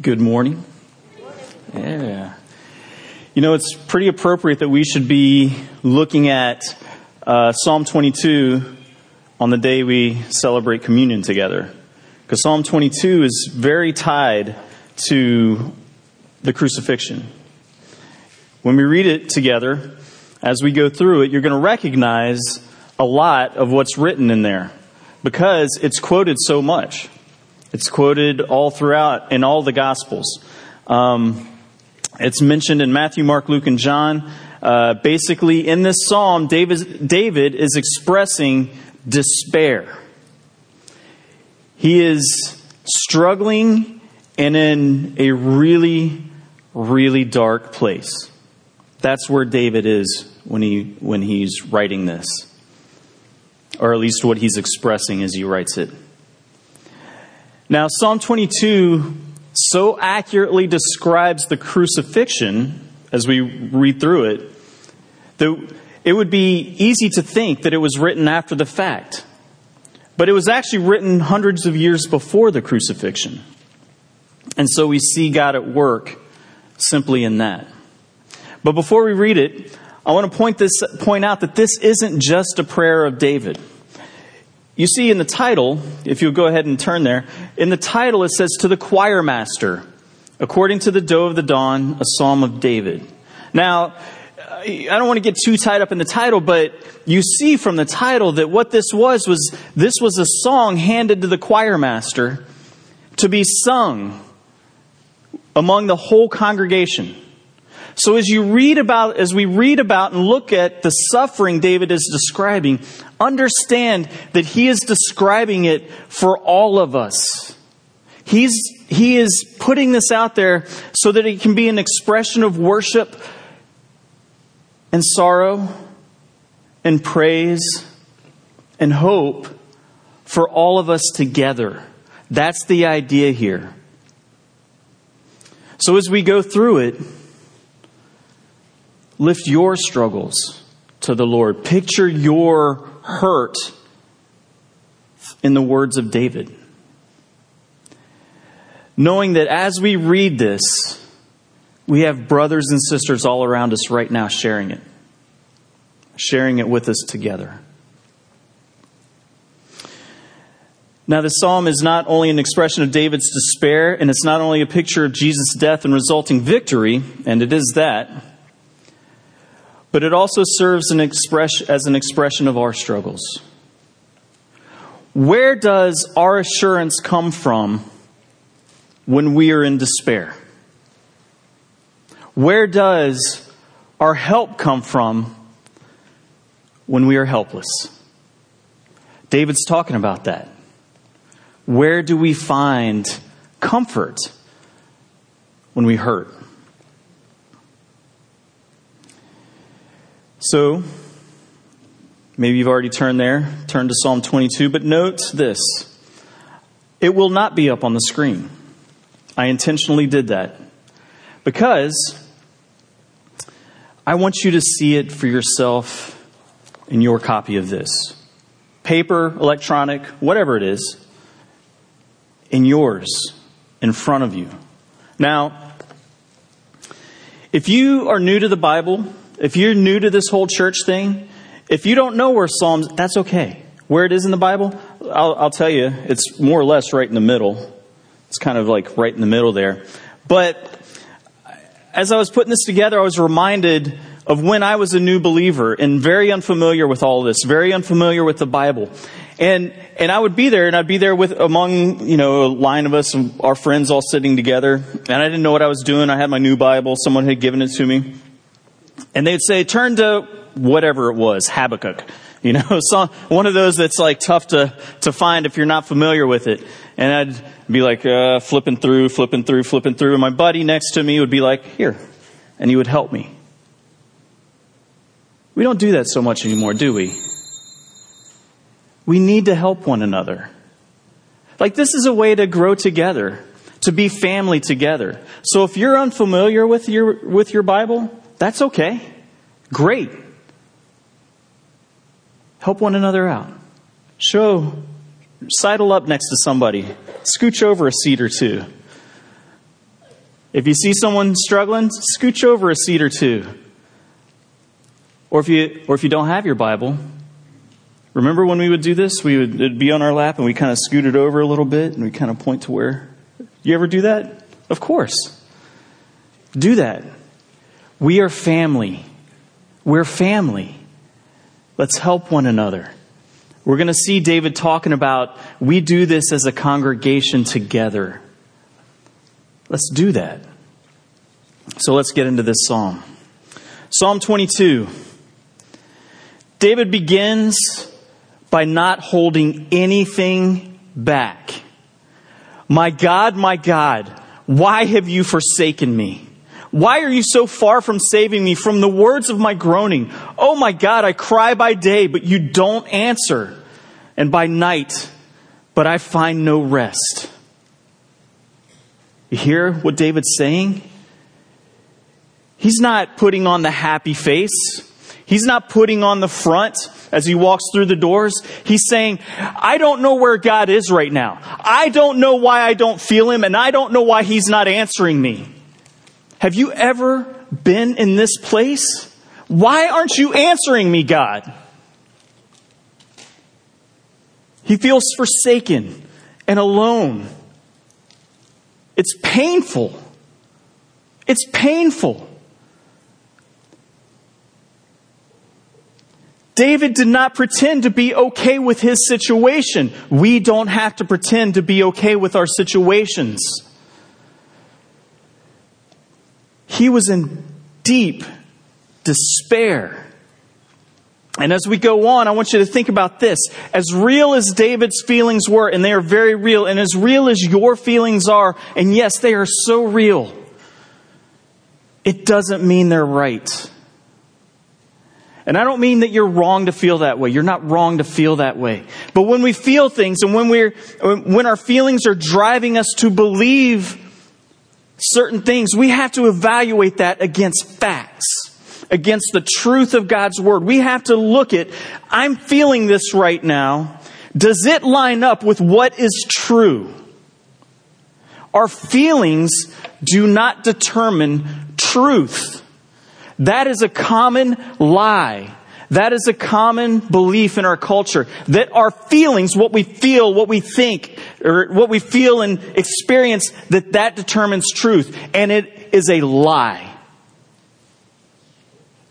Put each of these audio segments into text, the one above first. Good morning. Yeah. You know, it's pretty appropriate that we should be looking at Psalm 22 on the day we celebrate communion together. Because Psalm 22 is very tied to the crucifixion. When we read it together, as we go through it, you're going to recognize a lot of what's written in there. Because it's quoted so much. It's quoted all throughout in all the Gospels. It's mentioned in Matthew, Mark, Luke, and John. Basically, in this psalm, David is expressing despair. He is struggling and in a really, really dark place. That's where David is when he's writing this. Or at least what he's expressing as he writes it. Now, Psalm 22 so accurately describes the crucifixion, as we read through it, that it would be easy to think that it was written after the fact. But it was actually written hundreds of years before the crucifixion. And so we see God at work simply in that. But before we read it, I want to point out that this isn't just a prayer of David. You see in the title, if you'll go ahead and turn there, in the title it says, "To the choir master, according to the dove of the dawn, a psalm of David." Now, I don't want to get too tied up in the title, but you see from the title that what this was this was a song handed to the choir master to be sung among the whole congregation. So as we read about and look at the suffering David is describing, understand that he is describing it for all of us. He is putting this out there so that it can be an expression of worship and sorrow and praise and hope for all of us together. That's the idea here. So as we go through it, lift your struggles to the Lord. Picture your hurt in the words of David. Knowing that as we read this, we have brothers and sisters all around us right now sharing it. Sharing it with us together. Now, this psalm is not only an expression of David's despair, and it's not only a picture of Jesus' death and resulting victory, and it is that, but it also serves as an expression of our struggles. Where does our assurance come from when we are in despair? Where does our help come from when we are helpless? David's talking about that. Where do we find comfort when we hurt? So, maybe you've already turned to Psalm 22, but note this. It will not be up on the screen. I intentionally did that because I want you to see it for yourself in your copy of this. Paper, electronic, whatever it is, in yours, in front of you. Now, if you are new to the Bible, if you're new to this whole church thing, if you don't know where Psalms, that's okay. Where it is in the Bible, I'll tell you, it's more or less right in the middle. It's kind of like right in the middle there. But as I was putting this together, I was reminded of when I was a new believer and very unfamiliar with all this, very unfamiliar with the Bible. And I would be there, and I'd be there with among, a line of us, our friends all sitting together. And I didn't know what I was doing. I had my new Bible. Someone had given it to me. And they'd say, turn to whatever it was, Habakkuk. One of those that's like tough to find if you're not familiar with it. And I'd be like, flipping through. And my buddy next to me would be like, here. And he would help me. We don't do that so much anymore, do we? We need to help one another. Like, this is a way to grow together, to be family together. So if you're unfamiliar with your Bible, that's okay. Great. Help one another out. Sidle up next to somebody. Scooch over a seat or two. If you see someone struggling, scooch over a seat or two. Or if you don't have your Bible, remember when we would do this? It'd be on our lap and we kind of scoot it over a little bit and we kind of point to where. You ever do that? Of course. Do that. We are family. We're family. Let's help one another. We're going to see David talking about we do this as a congregation together. Let's do that. So let's get into this psalm. Psalm 22. David begins by not holding anything back. My God, why have you forsaken me? Why are you so far from saving me from the words of my groaning? Oh my God, I cry by day, but you don't answer, and by night, but I find no rest. You hear what David's saying? He's not putting on the happy face. He's not putting on the front as he walks through the doors. He's saying, I don't know where God is right now. I don't know why I don't feel him, and I don't know why he's not answering me. Have you ever been in this place? Why aren't you answering me, God? He feels forsaken and alone. It's painful. It's painful. David did not pretend to be okay with his situation. We don't have to pretend to be okay with our situations. He was in deep despair. And as we go on, I want you to think about this. As real as David's feelings were, and they are very real, and as real as your feelings are, and yes, they are so real, it doesn't mean they're right. And I don't mean that you're wrong to feel that way. You're not wrong to feel that way. But when we feel things, and when our feelings are driving us to believe certain things, we have to evaluate that against facts. Against the truth of God's word. We have to look at, I'm feeling this right now. Does it line up with what is true? Our feelings do not determine truth. That is a common lie. That is a common belief in our culture. That our feelings, what we feel, what we think, or what we feel and experience, that determines truth. And it is a lie.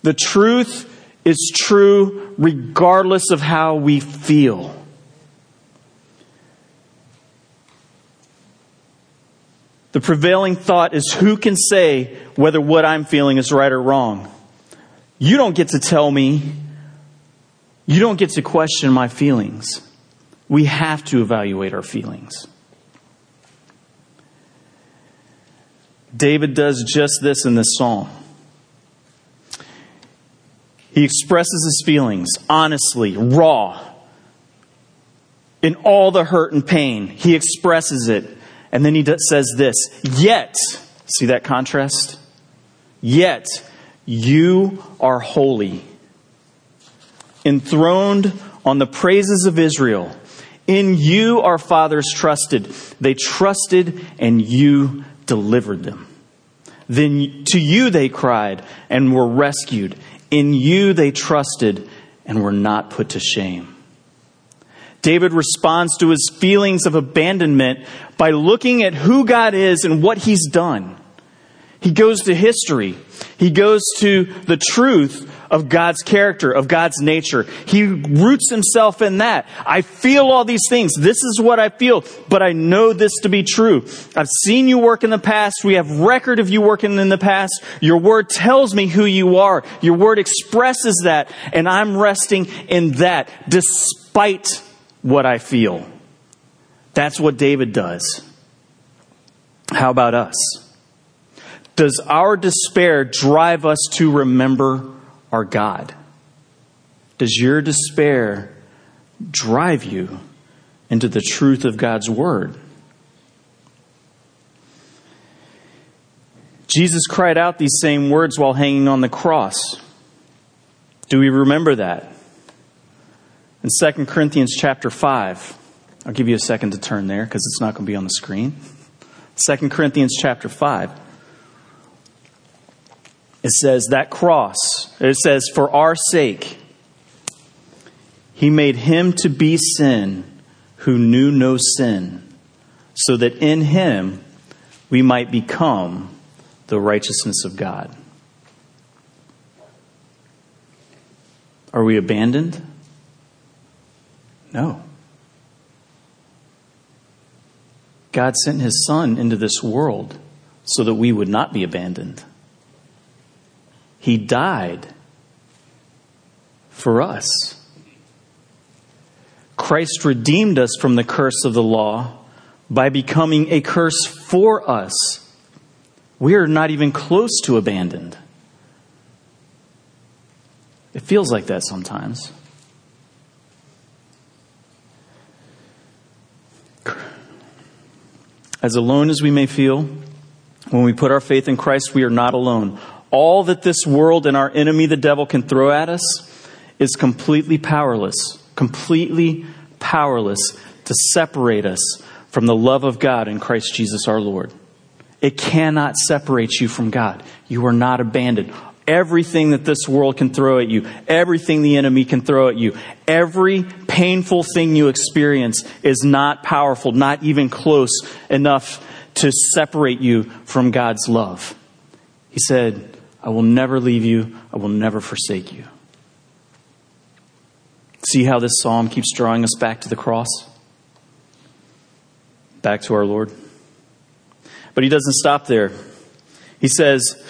The truth is true regardless of how we feel. The prevailing thought is, who can say whether what I'm feeling is right or wrong? You don't get to tell me. You don't get to question my feelings. We have to evaluate our feelings. David does just this in this psalm. He expresses his feelings honestly, raw. In all the hurt and pain, he expresses it. And then he says this, yet, see that contrast? Yet, you are holy, enthroned on the praises of Israel. In you our fathers trusted. They trusted and you delivered them. Then to you they cried and were rescued. In you they trusted and were not put to shame. David responds to his feelings of abandonment by looking at who God is and what he's done. He goes to history. He goes to the truth of God's character, of God's nature. He roots himself in that. I feel all these things. This is what I feel, but I know this to be true. I've seen you work in the past. We have record of you working in the past. Your word tells me who you are. Your word expresses that, and I'm resting in that despite what I feel. That's what David does. How about us? Does our despair drive us to remember our God? Does your despair drive you into the truth of God's word? Jesus cried out these same words while hanging on the cross. Do we remember that? In 2 Corinthians chapter 5, I'll give you a second to turn there because it's not going to be on the screen. 2 Corinthians chapter 5. It says that cross, it says, for our sake, he made him to be sin who knew no sin, so that in him we might become the righteousness of God. Are we abandoned? No. God sent his Son into this world so that we would not be abandoned. He died for us. Christ redeemed us from the curse of the law by becoming a curse for us. We are not even close to abandoned. It feels like that sometimes. As alone as we may feel, when we put our faith in Christ, we are not alone. All that this world and our enemy, the devil, can throw at us is completely powerless to separate us from the love of God in Christ Jesus our Lord. It cannot separate you from God. You are not abandoned. Everything that this world can throw at you, everything the enemy can throw at you, every painful thing you experience is not powerful, not even close enough to separate you from God's love. He said, I will never leave you. I will never forsake you. See how this psalm keeps drawing us back to the cross? Back to our Lord. But he doesn't stop there. He says,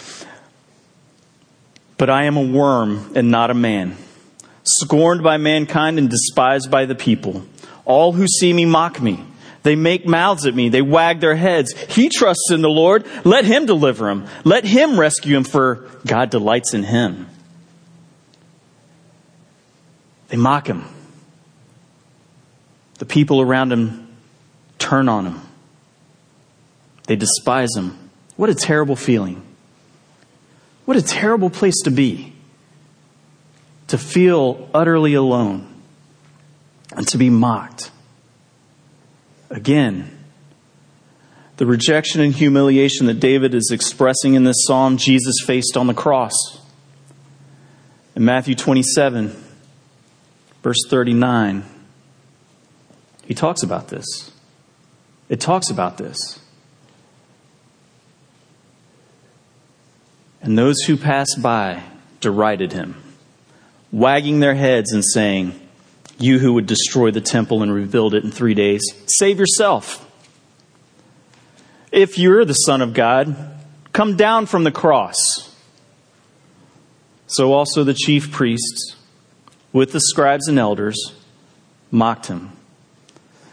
but I am a worm and not a man, scorned by mankind and despised by the people. All who see me mock me. They make mouths at me. They wag their heads. He trusts in the Lord. Let him deliver him. Let him rescue him, for God delights in him. They mock him. The people around him turn on him. They despise him. What a terrible feeling. What a terrible place to be. To feel utterly alone and to be mocked. Again, the rejection and humiliation that David is expressing in this psalm, Jesus faced on the cross. In Matthew 27, verse 39, he talks about this. It talks about this. And those who passed by derided him, wagging their heads and saying, you who would destroy the temple and rebuild it in 3 days, save yourself. If you're the Son of God, come down from the cross. So also the chief priests with the scribes and elders mocked him,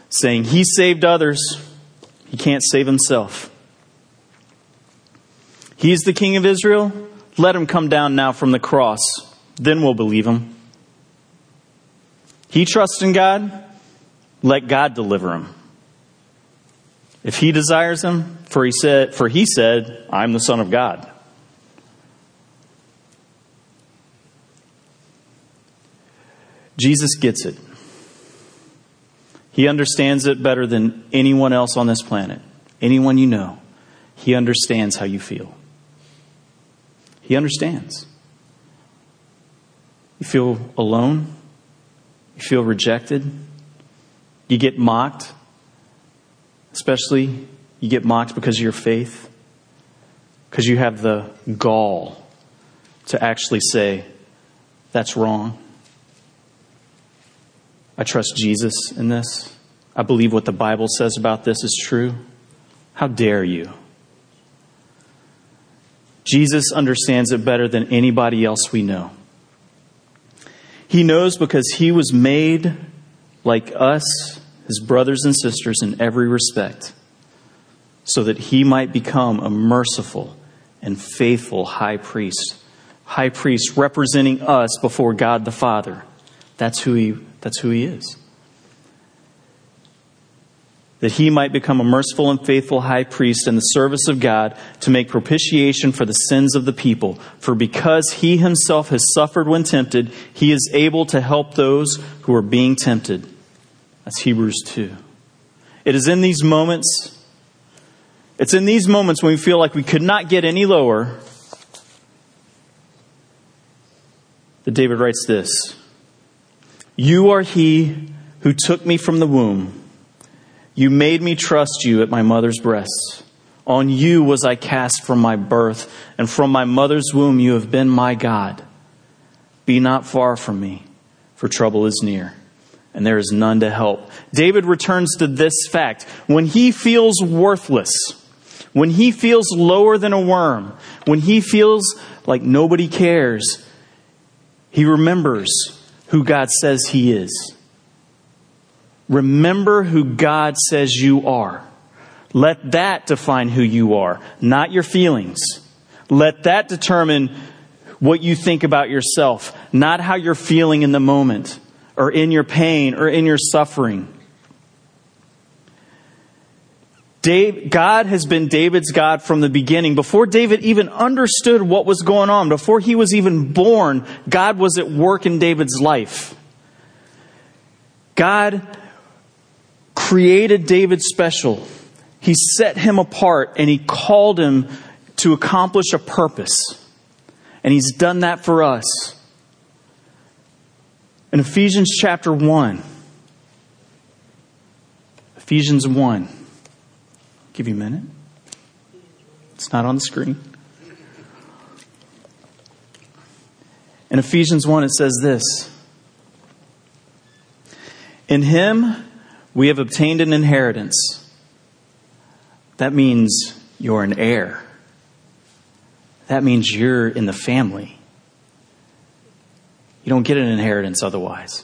saying, he saved others. He can't save himself. He's the King of Israel. Let him come down now from the cross. Then we'll believe him. He trusts in God. Let God deliver him. If he desires him, for he said, I'm the Son of God. Jesus gets it. He understands it better than anyone else on this planet. Anyone you know. He understands how you feel. He understands. You feel alone. You feel rejected. You get mocked. Especially, you get mocked because of your faith. Because you have the gall to actually say, that's wrong. I trust Jesus in this. I believe what the Bible says about this is true. How dare you? Jesus understands it better than anybody else we know. He knows because he was made like us, his brothers and sisters, in every respect, so that he might become a merciful and faithful high priest representing us before God the Father. That's who he is. That he might become a merciful and faithful high priest in the service of God to make propitiation for the sins of the people. For because he himself has suffered when tempted, he is able to help those who are being tempted. That's Hebrews 2. It is in these moments, when we feel like we could not get any lower, that David writes this: "You are he who took me from the womb. You made me trust you at my mother's breast. On you was I cast from my birth, and from my mother's womb you have been my God. Be not far from me, for trouble is near, and there is none to help." David returns to this fact. When he feels worthless, when he feels lower than a worm, when he feels like nobody cares, he remembers who God says he is. Remember who God says you are. Let that define who you are, not your feelings. Let that determine what you think about yourself, not how you're feeling in the moment, or in your pain, or in your suffering. God has been David's God from the beginning. Before David even understood what was going on, before he was even born, God was at work in David's life. God created David special. He set him apart and he called him to accomplish a purpose. And he's done that for us. In Ephesians chapter 1. Ephesians 1. Give you a minute. It's not on the screen. In Ephesians 1, it says this: "In him we have obtained an inheritance." That means you're an heir. That means you're in the family. You don't get an inheritance otherwise.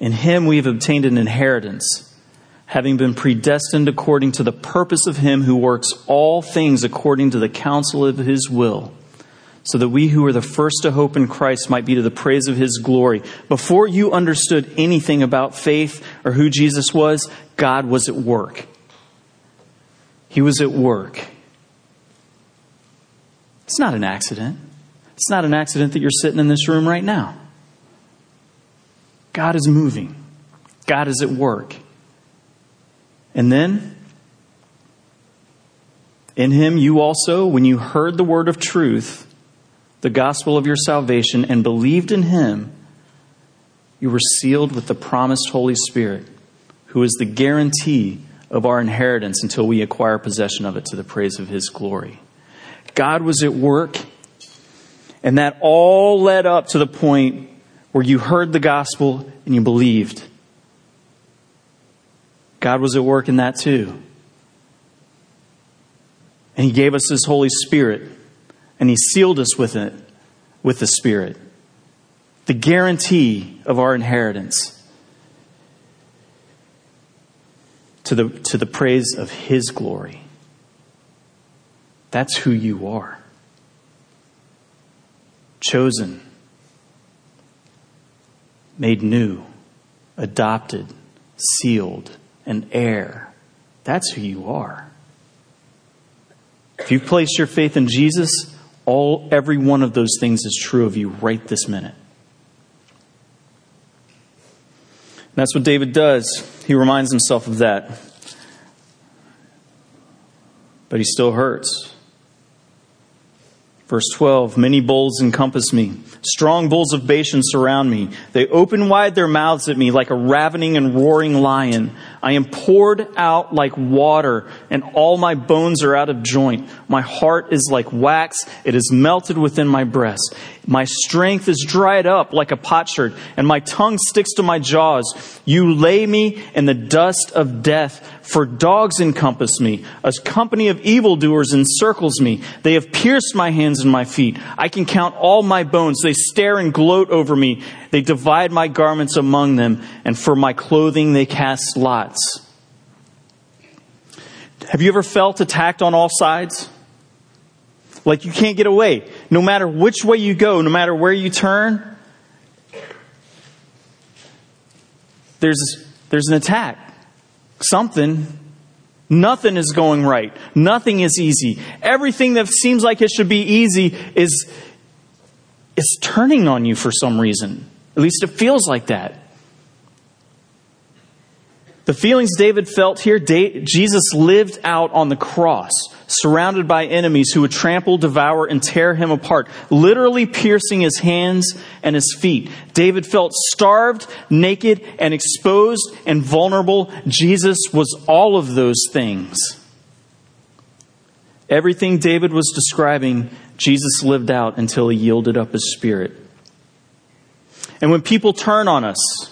"In him we have obtained an inheritance, having been predestined according to the purpose of him who works all things according to the counsel of his will, so that we who are the first to hope in Christ might be to the praise of his glory." Before you understood anything about faith or who Jesus was, God was at work. He was at work. It's not an accident. It's not an accident that you're sitting in this room right now. God is moving. God is at work. And then, "In him you also, when you heard the word of truth, the gospel of your salvation, and believed in him, you were sealed with the promised Holy Spirit, who is the guarantee of our inheritance until we acquire possession of it to the praise of his glory." God was at work, and that all led up to the point where you heard the gospel and you believed. God was at work in that too. And he gave us his Holy Spirit. And he sealed us with it, with the Spirit. The guarantee of our inheritance. To the praise of his glory. That's who you are. Chosen. Made new. Adopted. Sealed. An heir. That's who you are. If you've placed your faith in Jesus, every one of those things is true of you right this minute. And that's what David does. He reminds himself of that. But he still hurts. Verse 12, "Many bulls encompass me. Strong bulls of Bashan surround me. They open wide their mouths at me like a ravening and roaring lion. I am poured out like water, and all my bones are out of joint. My heart is like wax. It is melted within my breast. My strength is dried up like a potsherd, and my tongue sticks to my jaws. You lay me in the dust of death, for dogs encompass me. A company of evildoers encircles me. They have pierced my hands and my feet. I can count all my bones. They stare and gloat over me. They divide my garments among them, and for my clothing they cast lots." Have you ever felt attacked on all sides? Like you can't get away. No matter which way you go, no matter where you turn, there's an attack. Something. Nothing is going right. Nothing is easy. Everything that seems like it should be easy is turning on you for some reason. At least it feels like that. The feelings David felt here, Jesus lived out on the cross. surrounded by enemies who would trample, devour, and tear him apart, literally piercing his hands and his feet. David felt starved, naked, and exposed and vulnerable. Jesus was all of those things. Everything David was describing, Jesus lived out until he yielded up his spirit. And when people turn on us,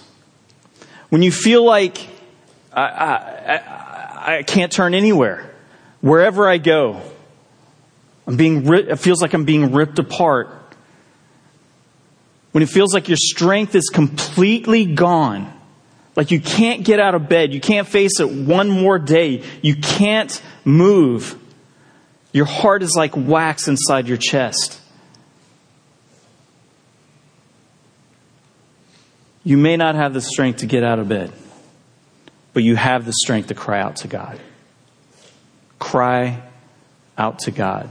when you feel like I can't turn anywhere, wherever I go, it feels like I'm being ripped apart. When it feels like your strength is completely gone, like you can't get out of bed, you can't face it one more day, you can't move, your heart is like wax inside your chest. You may not have the strength to get out of bed, but you have the strength to cry out to God. Cry out to God.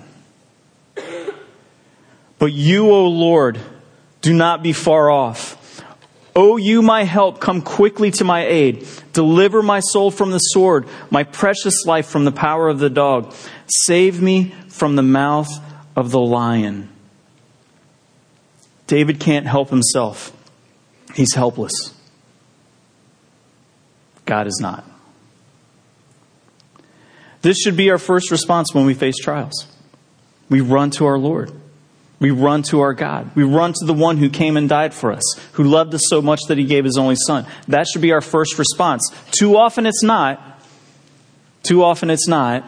But you, O Lord, do not be far off. O you, my help, come quickly to my aid. Deliver my soul from the sword, my precious life from the power of the dog. Save me from the mouth of the lion. David can't help himself. He's helpless. God is not. This should be our first response when we face trials. We run to our Lord. We run to our God. We run to the one who came and died for us, who loved us so much that he gave his only son. That should be our first response. Too often it's not. Too often it's not.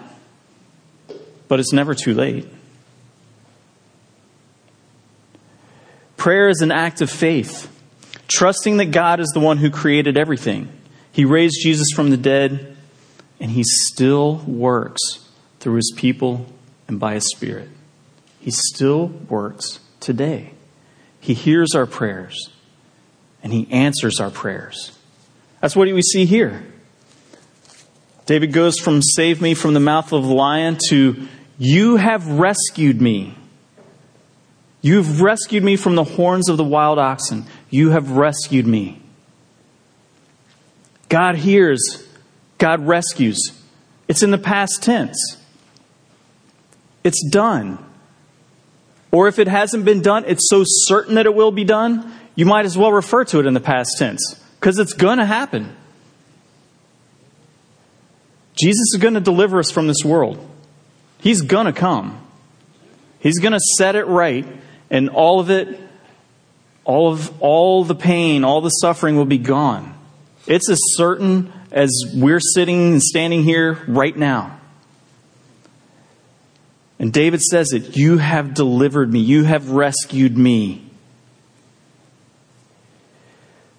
But it's never too late. Prayer is an act of faith, trusting that God is the one who created everything. He raised Jesus from the dead, and he still works through his people and by his Spirit. He still works today. He hears our prayers, and he answers our prayers. That's what we see here. David goes from save me from the mouth of the lion to you have rescued me. You've rescued me from the horns of the wild oxen. You have rescued me. God hears. God rescues. It's in the past tense. It's done. Or if it hasn't been done, it's so certain that it will be done, you might as well refer to it in the past tense, because it's going to happen. Jesus is going to deliver us from this world. He's going to come. He's going to set it right, and all of it, all the pain, all the suffering will be gone. It's as certain as we're sitting and standing here right now. And David says it, you have delivered me, you have rescued me.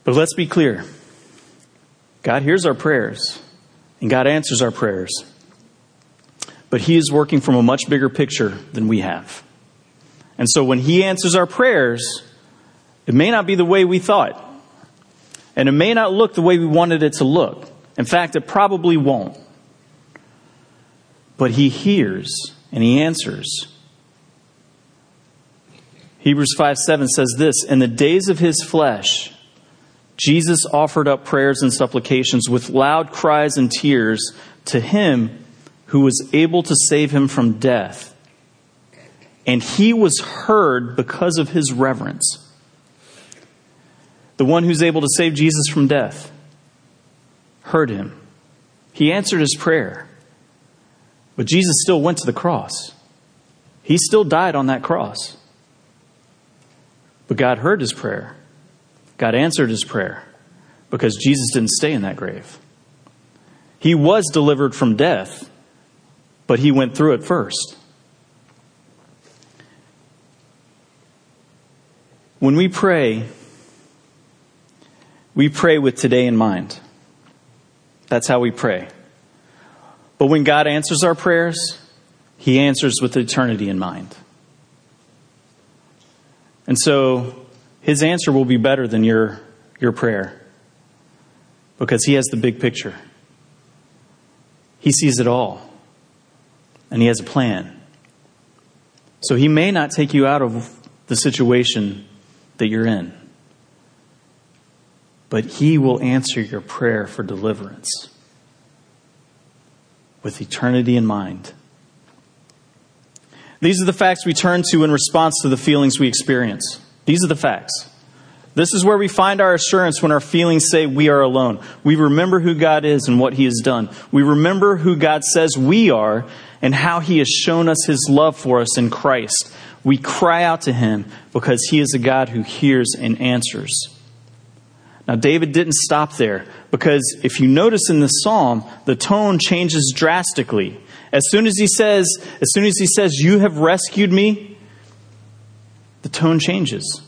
But let's be clear. God hears our prayers, and God answers our prayers. But he is working from a much bigger picture than we have. And so when he answers our prayers, it may not be the way we thought. And it may not look the way we wanted it to look. In fact, it probably won't. But he hears and he answers. Hebrews 5:7 says this, in the days of his flesh, Jesus offered up prayers and supplications with loud cries and tears to him who was able to save him from death. And he was heard because of his reverence. The one who's able to save Jesus from death heard him. He answered his prayer. But Jesus still went to the cross. He still died on that cross. But God heard his prayer. God answered his prayer, because Jesus didn't stay in that grave. He was delivered from death, but he went through it first. When we pray with today in mind. That's how we pray. But when God answers our prayers, he answers with eternity in mind. And so his answer will be better than your prayer, because he has the big picture. He sees it all. And he has a plan. So he may not take you out of the situation that you're in, but he will answer your prayer for deliverance with eternity in mind. These are the facts we turn to in response to the feelings we experience. These are the facts. This is where we find our assurance when our feelings say we are alone. We remember who God is and what He has done. We remember who God says we are and how He has shown us His love for us in Christ. We cry out to Him because He is a God who hears and answers. Now, David didn't stop there, because if you notice in this psalm, the tone changes drastically. As soon as he says, "You have rescued me," the tone changes.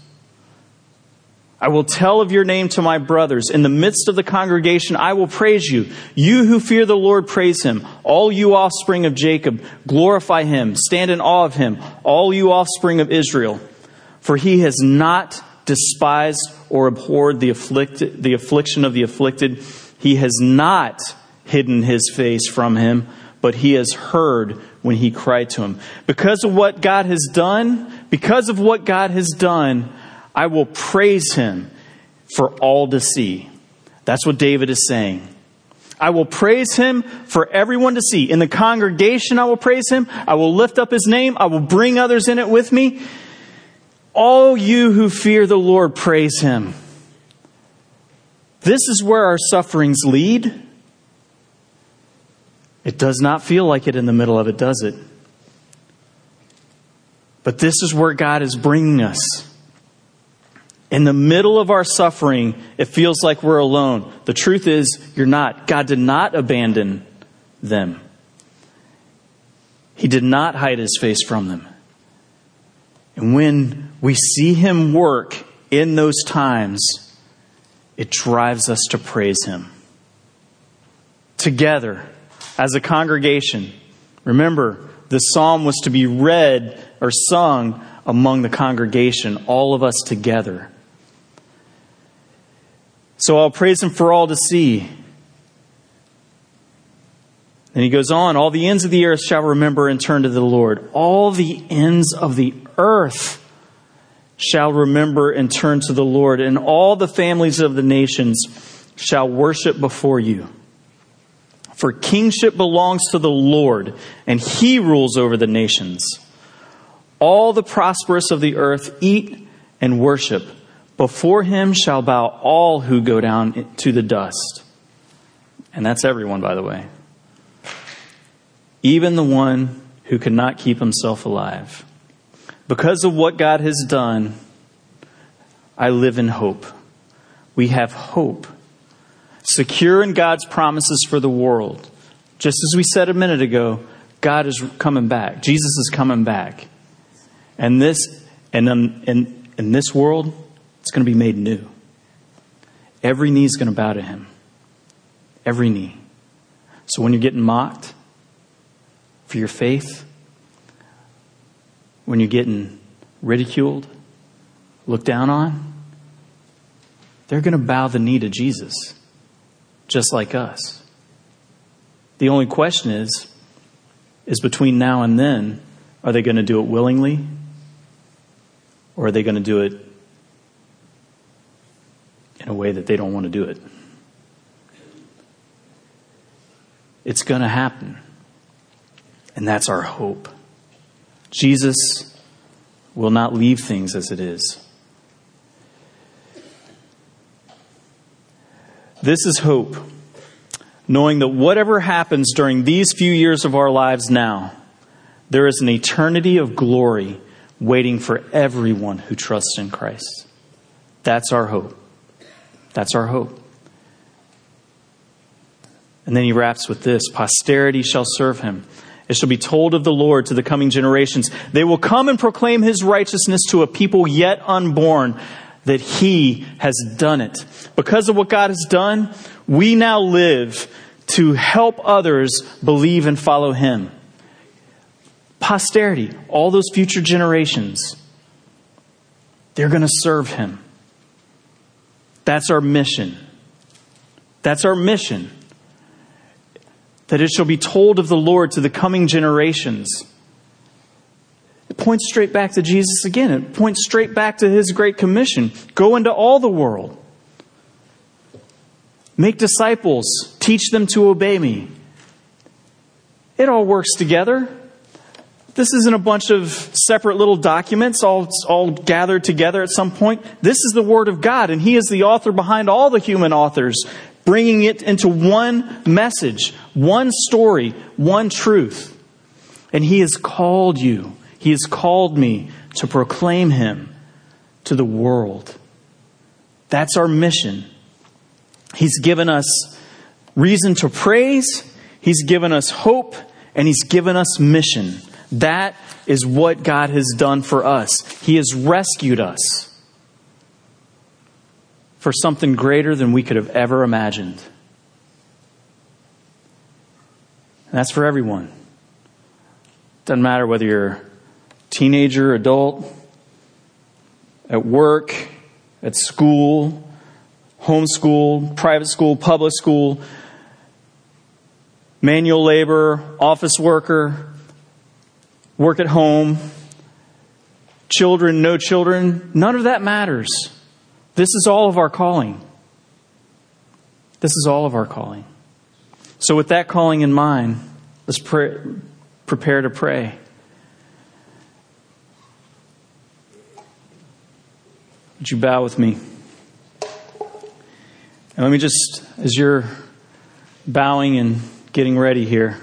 "I will tell of your name to my brothers. In the midst of the congregation, I will praise you. You who fear the Lord, praise Him. All you offspring of Jacob, glorify Him. Stand in awe of Him, all you offspring of Israel. For He has not despised or abhorred the affliction of the afflicted. He has not hidden His face from him, but He has heard when he cried to Him." Because of what God has done, I will praise Him for all to see. That's what David is saying. I will praise Him for everyone to see. In the congregation, I will praise Him. I will lift up His name. I will bring others in it with me. All you who fear the Lord, praise Him. This is where our sufferings lead. It does not feel like it in the middle of it, does it? But this is where God is bringing us. In the middle of our suffering, it feels like we're alone. The truth is, you're not. God did not abandon them. He did not hide His face from them. And when we see Him work in those times, it drives us to praise Him. Together, as a congregation, remember, this psalm was to be read or sung among the congregation, all of us together. So I'll praise Him for all to see. And he goes on, all the ends of the earth shall remember and turn to the Lord. All the ends of the earth shall remember and turn to the Lord, and all the families of the nations shall worship before you. For kingship belongs to the Lord, and He rules over the nations. All the prosperous of the earth eat and worship. Before Him shall bow all who go down to the dust. And that's everyone, by the way. Even the one who could not keep himself alive. Because of what God has done, I live in hope. We have hope. Secure in God's promises for the world. Just as we said a minute ago, God is coming back. Jesus is coming back. And in this world, it's going to be made new. Every knee is going to bow to Him. Every knee. So when you're getting mocked for your faith, when you're getting ridiculed, looked down on, they're going to bow the knee to Jesus, just like us. The only question is between now and then, are they going to do it willingly? Or are they going to do it in a way that they don't want to do it? It's going to happen. And that's our hope. Jesus will not leave things as it is. This is hope, knowing that whatever happens during these few years of our lives now, there is an eternity of glory waiting for everyone who trusts in Christ. That's our hope. That's our hope. And then he wraps with this: posterity shall serve Him. It shall be told of the Lord to the coming generations. They will come and proclaim His righteousness to a people yet unborn, that He has done it. Because of what God has done, we now live to help others believe and follow Him. Posterity, all those future generations, they're going to serve Him. That's our mission. That's our mission. That it shall be told of the Lord to the coming generations. It points straight back to Jesus again. It points straight back to His great commission. Go into all the world. Make disciples. Teach them to obey me. It all works together. This isn't a bunch of separate little documents all gathered together at some point. This is the Word of God, and He is the author behind all the human authors, bringing it into one message, one story, one truth. And He has called you, He has called me to proclaim Him to the world. That's our mission. He's given us reason to praise, He's given us hope, and He's given us mission. That is what God has done for us. He has rescued us for something greater than we could have ever imagined. And that's for everyone. Doesn't matter whether you're a teenager, adult, at work, at school, homeschool, private school, public school, manual labor, office worker, work at home, children, no children, none of that matters. This is all of our calling. This is all of our calling. So with that calling in mind, let's prepare to pray. Would you bow with me? And let me just, as you're bowing and getting ready here,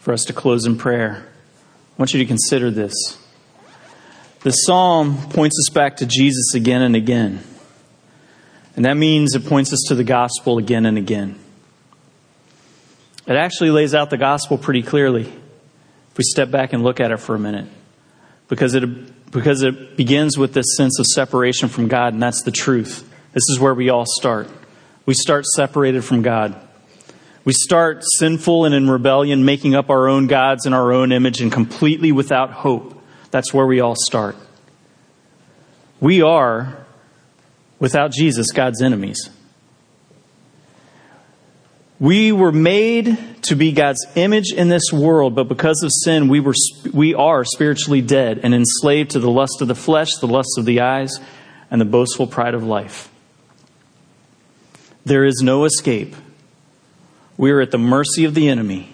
for us to close in prayer, I want you to consider this. The psalm points us back to Jesus again and again. And that means it points us to the gospel again and again. It actually lays out the gospel pretty clearly if we step back and look at it for a minute. Because it begins with this sense of separation from God, and that's the truth. This is where we all start. We start separated from God. We start sinful and in rebellion, making up our own gods in our own image and completely without hope. That's where we all start. We are, without Jesus, God's enemies. We were made to be God's image in this world, but because of sin, we are spiritually dead and enslaved to the lust of the flesh, the lust of the eyes, and the boastful pride of life. There is no escape. We are at the mercy of the enemy,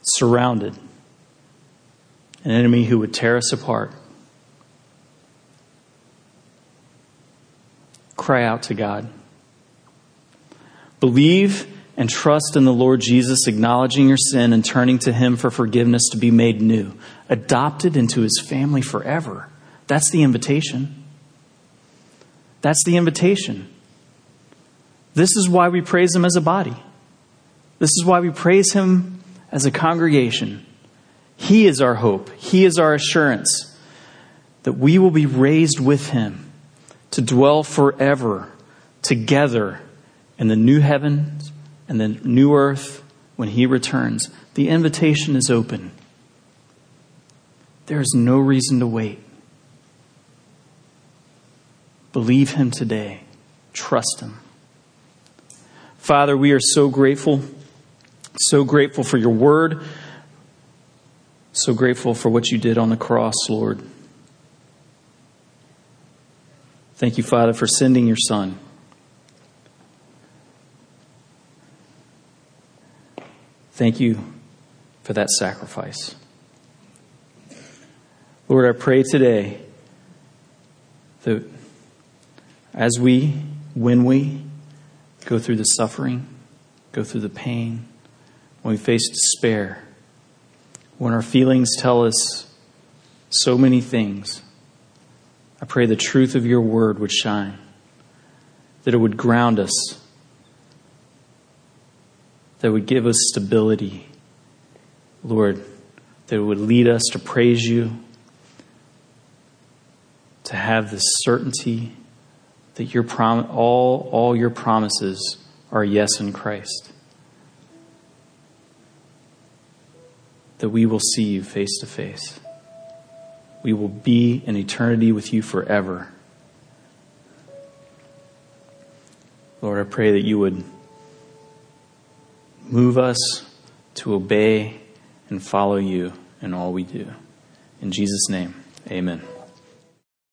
surrounded, an enemy who would tear us apart. Cry out to God. Believe and trust in the Lord Jesus, acknowledging your sin and turning to Him for forgiveness to be made new, adopted into His family forever. That's the invitation. That's the invitation. This is why we praise Him as a body. This is why we praise Him as a congregation. He is our hope. He is our assurance that we will be raised with Him to dwell forever together in the new heavens and the new earth when He returns. The invitation is open. There is no reason to wait. Believe Him today. Trust Him. Father, we are so grateful for your word, so grateful for what you did on the cross, Lord. Thank you, Father, for sending your Son. Thank you for that sacrifice. Lord, I pray today that as when we go through the suffering, go through the pain, when we face despair, when our feelings tell us so many things, I pray the truth of your word would shine, that it would ground us, that it would give us stability, Lord, that it would lead us to praise you, to have this certainty that all your promises are yes in Christ. That we will see you face to face. We will be in eternity with you forever. Lord, I pray that you would move us to obey and follow you in all we do. In Jesus' name, amen.